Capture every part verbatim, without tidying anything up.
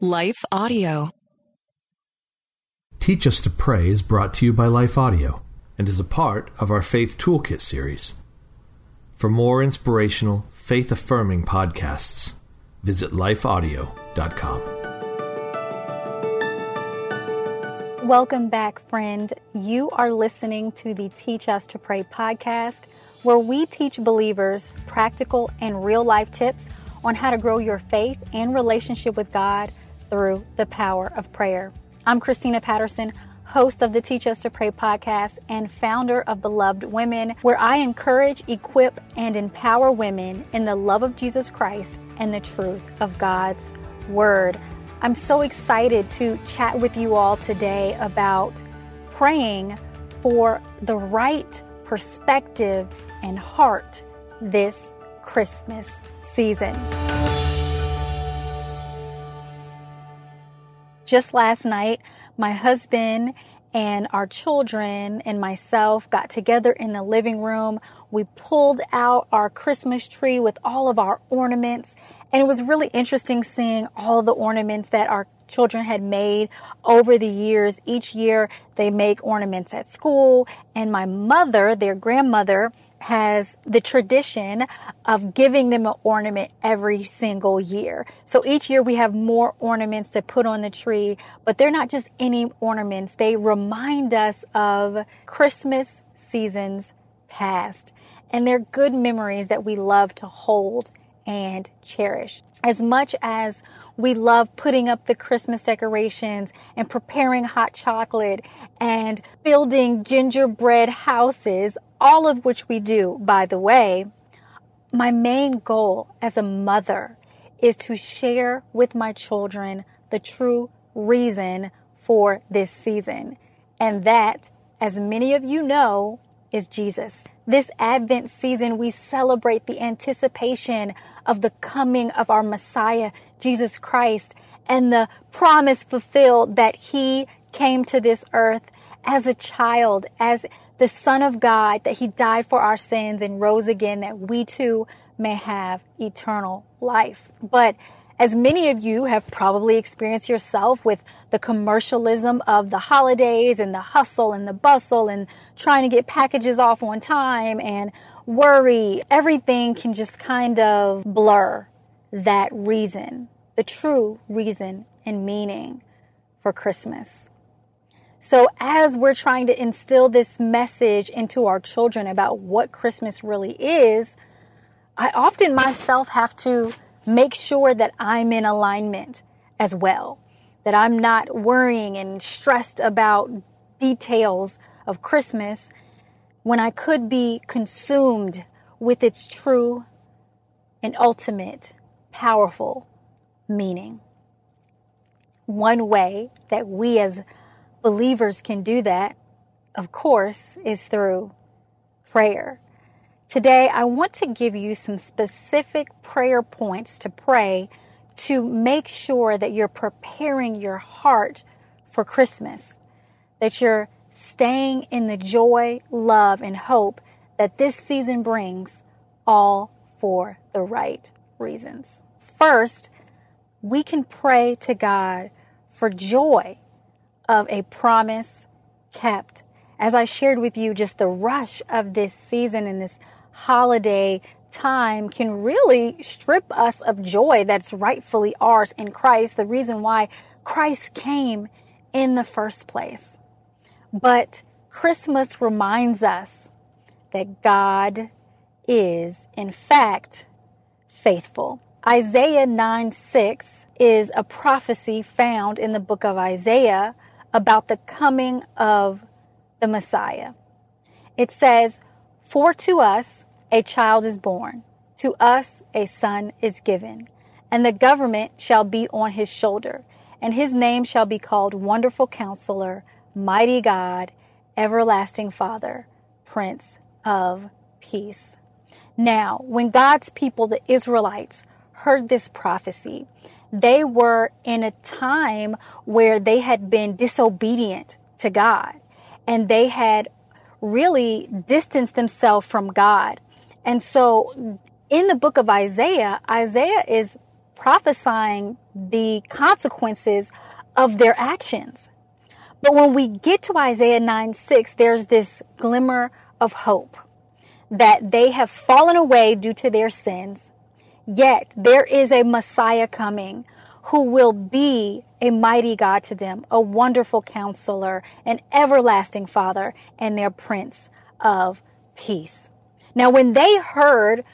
Life Audio. Teach Us to Pray is brought to you by Life Audio and is a part of our Faith Toolkit series. For more inspirational, faith-affirming podcasts, visit life audio dot com. Welcome back, friend. You are listening to the Teach Us to Pray podcast, where we teach believers practical and real-life tips on how to grow your faith and relationship with God through the power of prayer. I'm Christina Patterson, host of the Teach Us to Pray podcast and founder of Beloved Women, where I encourage, equip, and empower women in the love of Jesus Christ and the truth of God's Word. I'm so excited to chat with you all today about praying for the right perspective and heart this Christmas season. Just last night, my husband and our children and myself got together in the living room. We pulled out our Christmas tree with all of our ornaments, and it was really interesting seeing all the ornaments that our children had made over the years. Each year, they make ornaments at school, and my mother, their grandmother, has the tradition of giving them an ornament every single year. So each year we have more ornaments to put on the tree, but they're not just any ornaments. They remind us of Christmas seasons past, and they're good memories that we love to hold and cherish. As much as we love putting up the Christmas decorations and preparing hot chocolate and building gingerbread houses, all of which we do, by the way, my main goal as a mother is to share with my children the true reason for this season. And that, as many of you know, is Jesus. This Advent season, we celebrate the anticipation of the coming of our Messiah, Jesus Christ, and the promise fulfilled that he came to this earth as a child, as the Son of God, that he died for our sins and rose again, that we too may have eternal life. But as many of you have probably experienced yourself with the commercialism of the holidays and the hustle and the bustle and trying to get packages off on time and worry, everything can just kind of blur that reason, the true reason and meaning for Christmas. So as we're trying to instill this message into our children about what Christmas really is, I often myself have to make sure that I'm in alignment as well, that I'm not worrying and stressed about details of Christmas when I could be consumed with its true and ultimate powerful meaning. One way that we as believers can do that, of course, is through prayer. Today, I want to give you some specific prayer points to pray to make sure that you're preparing your heart for Christmas, that you're staying in the joy, love, and hope that this season brings, all for the right reasons. First, we can pray to God for joy of a promise kept. As I shared with you, just the rush of this season and this holiday time can really strip us of joy that's rightfully ours in Christ, the reason why Christ came in the first place. But Christmas reminds us that God is, in fact, faithful. Isaiah nine six is a prophecy found in the book of Isaiah about the coming of the Messiah. It says, "For to us a child is born, to us a son is given, and the government shall be on his shoulder, and his name shall be called Wonderful Counselor, Mighty God, Everlasting Father, Prince of Peace." Now, when God's people, the Israelites, heard this prophecy, they were in a time where they had been disobedient to God, and they had really distanced themselves from God. And so in the book of Isaiah, Isaiah is prophesying the consequences of their actions. But when we get to Isaiah nine six, there's this glimmer of hope that they have fallen away due to their sins. Yet there is a Messiah coming who will be a mighty God to them, a wonderful counselor, an everlasting father, and their prince of peace. Now, when they heard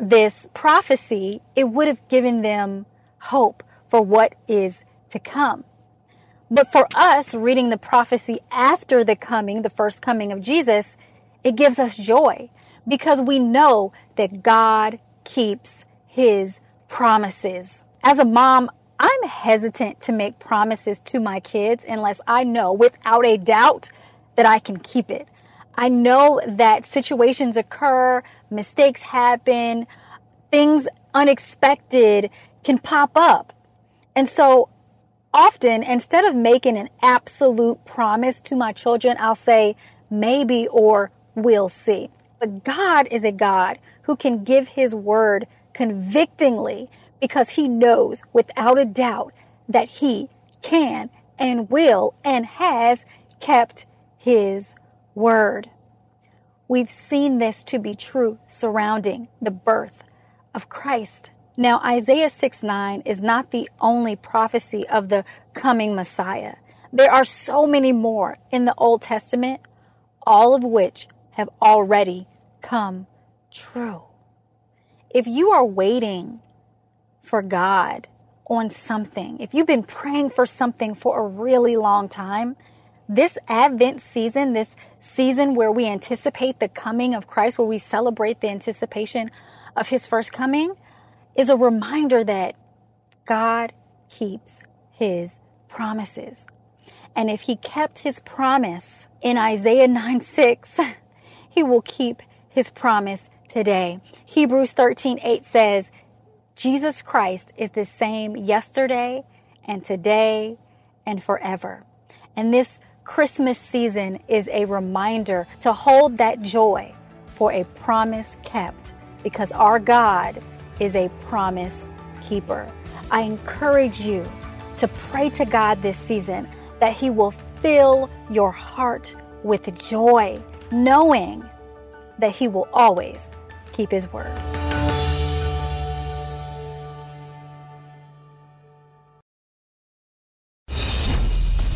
this prophecy, it would have given them hope for what is to come. But for us, reading the prophecy after the coming, the first coming of Jesus, it gives us joy because we know that God keeps his promises. As a mom, I'm hesitant to make promises to my kids unless I know without a doubt that I can keep it. I know that situations occur, mistakes happen, things unexpected can pop up. And so often, instead of making an absolute promise to my children, I'll say maybe or we'll see. But God is a God who can give his word convictingly because he knows without a doubt that he can and will and has kept his word. We've seen this to be true surrounding the birth of Christ. Now, Isaiah six nine is not the only prophecy of the coming Messiah. There are so many more in the Old Testament, all of which have already come true. If you are waiting for God on something, if you've been praying for something for a really long time, this Advent season, this season where we anticipate the coming of Christ, where we celebrate the anticipation of his first coming, is a reminder that God keeps his promises. And if he kept his promise in Isaiah nine six, he will keep his promise today. Hebrews thirteen eight says, Jesus Christ is the same yesterday and today and forever. And this Christmas season is a reminder to hold that joy for a promise kept, because our God is a promise keeper. I encourage you to pray to God this season that he will fill your heart with joy, knowing that he will always keep his word.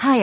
Hi,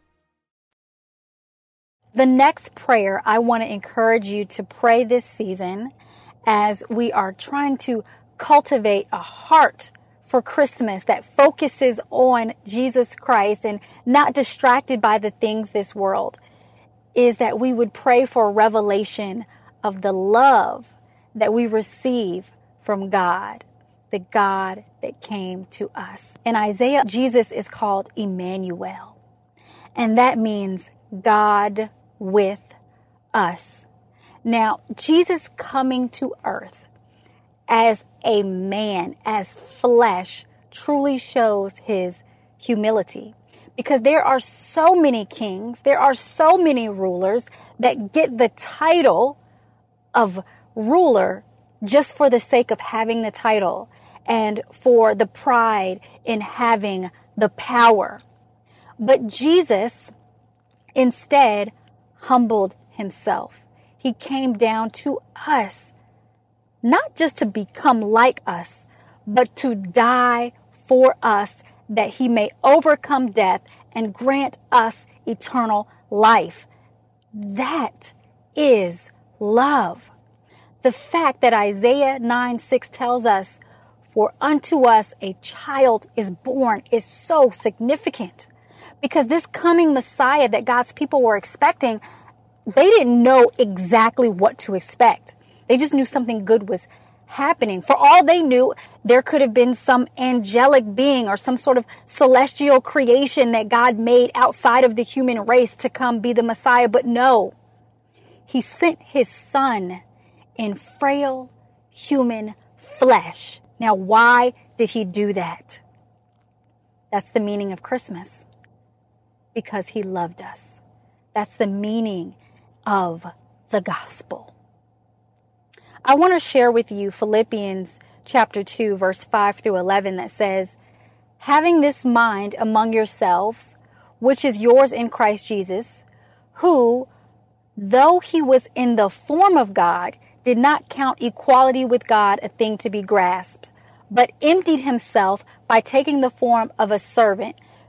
The next prayer I want to encourage you to pray this season as we are trying to cultivate a heart for Christmas that focuses on Jesus Christ and not distracted by the things this world, is that we would pray for revelation of the love that we receive from God, the God that came to us. In Isaiah, Jesus is called Emmanuel, and that means God with us. Now, Jesus coming to earth as a man, as flesh, truly shows his humility. Because there are so many kings, there are so many rulers that get the title of ruler just for the sake of having the title and for the pride in having the power. But Jesus instead humbled himself. He came down to us, not just to become like us, but to die for us, that he may overcome death and grant us eternal life. That is love. The fact that Isaiah nine six tells us, "For unto us a child is born," is so significant, because this coming Messiah that God's people were expecting, they didn't know exactly what to expect. They just knew something good was happening. For all they knew, there could have been some angelic being or some sort of celestial creation that God made outside of the human race to come be the Messiah. But no, he sent his son in frail human flesh. Now, why did he do that? That's the meaning of Christmas. Because he loved us. That's the meaning of the gospel. I want to share with you Philippians chapter two, verse five through eleven, that says, "Having this mind among yourselves, which is yours in Christ Jesus, who, though he was in the form of God, did not count equality with God a thing to be grasped, but emptied himself by taking the form of a servant,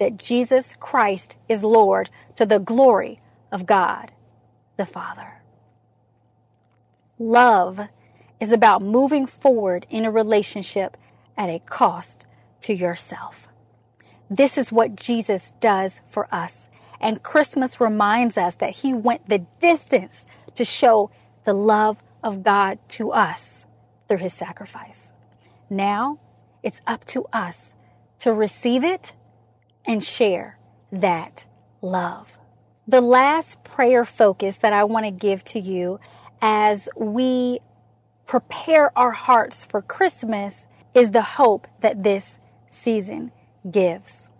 that Jesus Christ is Lord, to the glory of God the Father." Love is about moving forward in a relationship at a cost to yourself. This is what Jesus does for us. And Christmas reminds us that he went the distance to show the love of God to us through his sacrifice. Now it's up to us to receive it and share that love. The last prayer focus that I want to give to you as we prepare our hearts for Christmas is the hope that this season gives.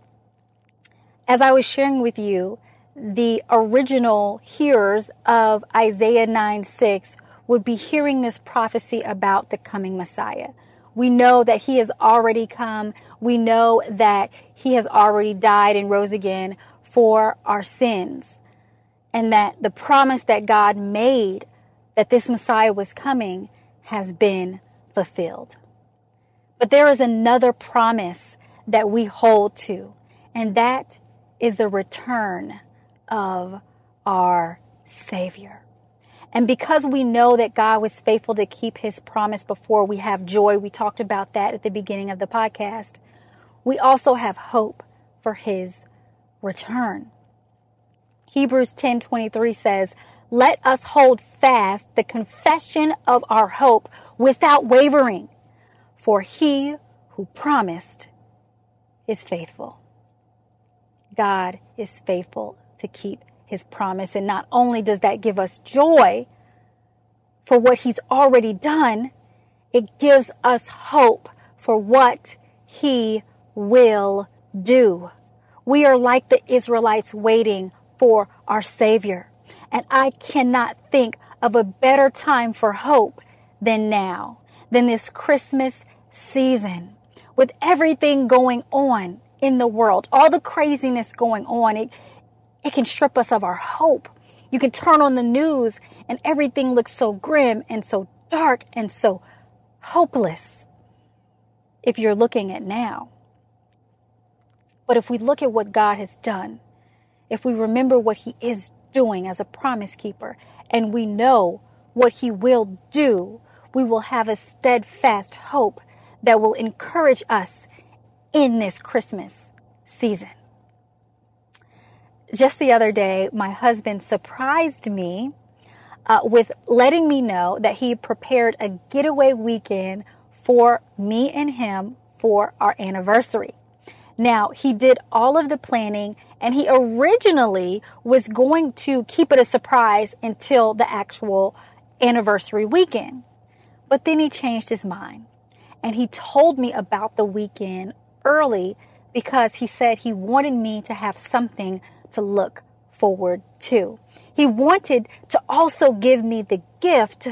As I was sharing with you, the original hearers of Isaiah nine six would be hearing this prophecy about the coming Messiah. We know that he has already come. We know that he has already died and rose again for our sins, and that the promise that God made that this Messiah was coming has been fulfilled. But there is another promise that we hold to, and that is the return of our Savior. And because we know that God was faithful to keep his promise before, we have joy. We talked about that at the beginning of the podcast. We also have hope for his return. Hebrews ten twenty-three says, "Let us hold fast the confession of our hope without wavering, for he who promised is faithful." God is faithful to keep his promise. And not only does that give us joy for what he's already done, it gives us hope for what he will do. We are like the Israelites waiting for our Savior. And I cannot think of a better time for hope than now, than this Christmas season. With everything going on in the world, all the craziness going on, it, it can strip us of our hope. You can turn on the news and everything looks so grim and so dark and so hopeless if you're looking at now. But if we look at what God has done, if we remember what he is doing, doing as a promise keeper, and we know what he will do, we will have a steadfast hope that will encourage us in this Christmas season. just the other day, my husband surprised me uh, with letting me know that he prepared a getaway weekend for me and him for our anniversary. Now, he did all of the planning, and he originally was going to keep it a surprise until the actual anniversary weekend. But then he changed his mind, and he told me about the weekend early because he said he wanted me to have something to look forward to. He wanted to also give me the gift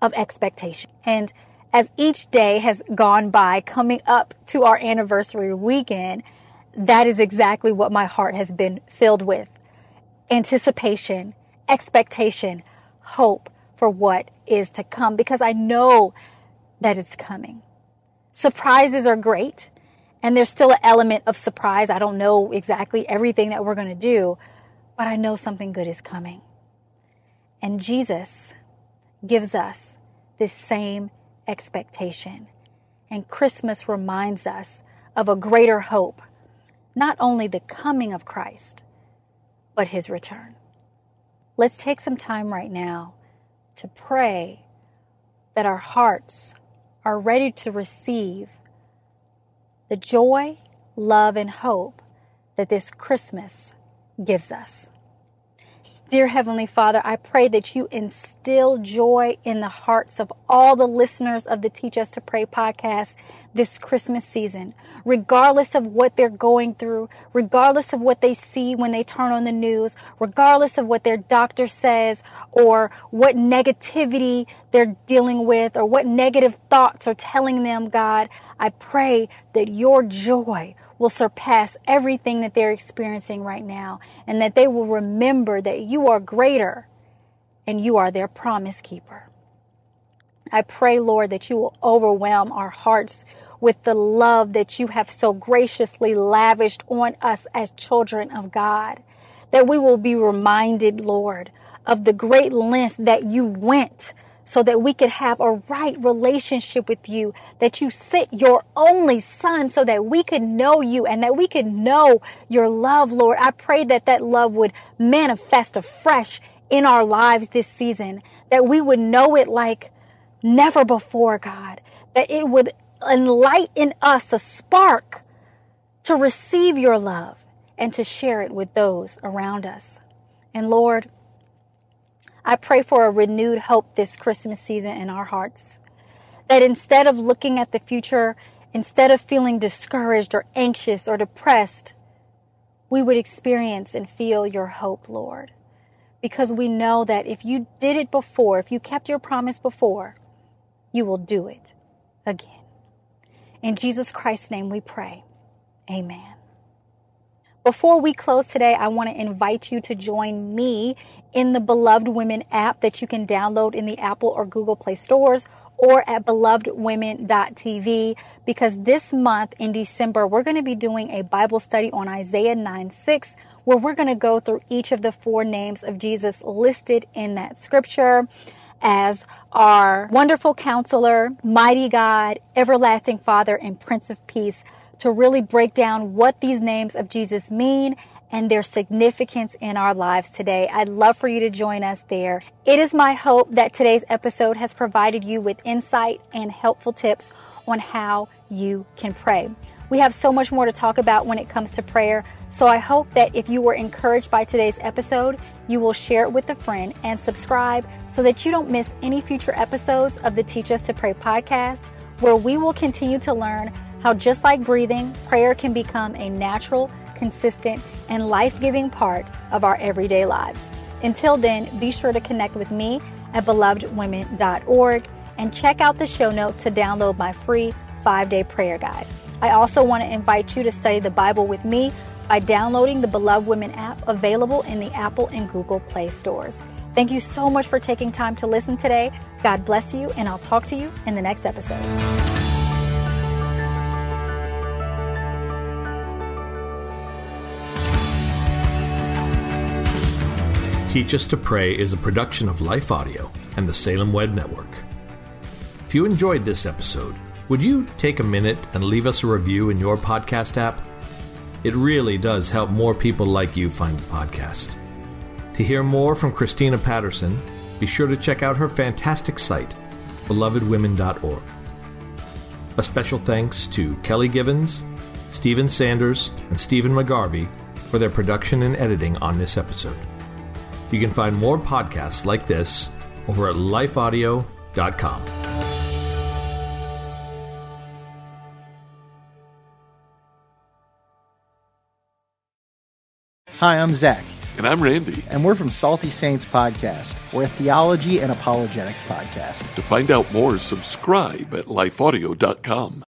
of expectation. And as each day has gone by coming up to our anniversary weekend, that is exactly what my heart has been filled with. Anticipation, expectation, hope for what is to come, because I know that it's coming. Surprises are great, and there's still an element of surprise. I don't know exactly everything that we're going to do, but I know something good is coming. And Jesus gives us this same expectation. And Christmas reminds us of a greater hope, not only the coming of Christ, but his return. Let's take some time right now to pray that our hearts are ready to receive the joy, love, and hope that this Christmas gives us. Dear Heavenly Father, I pray that you instill joy in the hearts of all the listeners of the Teach Us to Pray podcast this Christmas season, regardless of what they're going through, regardless of what they see when they turn on the news, regardless of what their doctor says or what negativity they're dealing with or what negative thoughts are telling them, God, I pray that your joy will surpass everything that they're experiencing right now, and that they will remember that you are greater and you are their promise keeper. I pray, Lord, that you will overwhelm our hearts with the love that you have so graciously lavished on us as children of God, that we will be reminded, Lord, of the great length that you went so that we could have a right relationship with you, that you sent your only son so that we could know you and that we could know your love, Lord. I pray that that love would manifest afresh in our lives this season, that we would know it like never before, God, that it would enlighten us a spark to receive your love and to share it with those around us. And Lord, I pray for a renewed hope this Christmas season in our hearts, that instead of looking at the future, instead of feeling discouraged or anxious or depressed, we would experience and feel your hope, Lord, because we know that if you did it before, if you kept your promise before, you will do it again. In Jesus Christ's name we pray. Amen. Before we close today, I want to invite you to join me in the Beloved Women app that you can download in the Apple or Google Play stores or at beloved women dot t v, because this month in December, we're going to be doing a Bible study on Isaiah nine six, where we're going to go through each of the four names of Jesus listed in that scripture as our wonderful counselor, mighty God, everlasting Father, and Prince of Peace, to really break down what these names of Jesus mean and their significance in our lives today. I'd love for you to join us there. It is my hope that today's episode has provided you with insight and helpful tips on how you can pray. We have so much more to talk about when it comes to prayer, so I hope that if you were encouraged by today's episode, you will share it with a friend and subscribe so that you don't miss any future episodes of the Teach Us to Pray podcast, where we will continue to learn how, just like breathing, prayer can become a natural, consistent, and life-giving part of our everyday lives. Until then, be sure to connect with me at beloved women dot org and check out the show notes to download my free five-day prayer guide. I also want to invite you to study the Bible with me by downloading the Beloved Women app, available in the Apple and Google Play stores. Thank you so much for taking time to listen today. God bless you, and I'll talk to you in the next episode. Teach Us to Pray is a production of Life Audio and the Salem Web Network. If you enjoyed this episode, would you take a minute and leave us a review in your podcast app? It really does help more people like you find the podcast. To hear more from Christina Patterson, be sure to check out her fantastic site, beloved women dot org. A special thanks to Kelly Givens, Stephen Sanders, and Stephen McGarvey for their production and editing on this episode. You can find more podcasts like this over at life audio dot com. Hi, I'm Zach. And I'm Randy. And we're from Salty Saints Podcast. We're a theology and apologetics podcast. To find out more, subscribe at life audio dot com.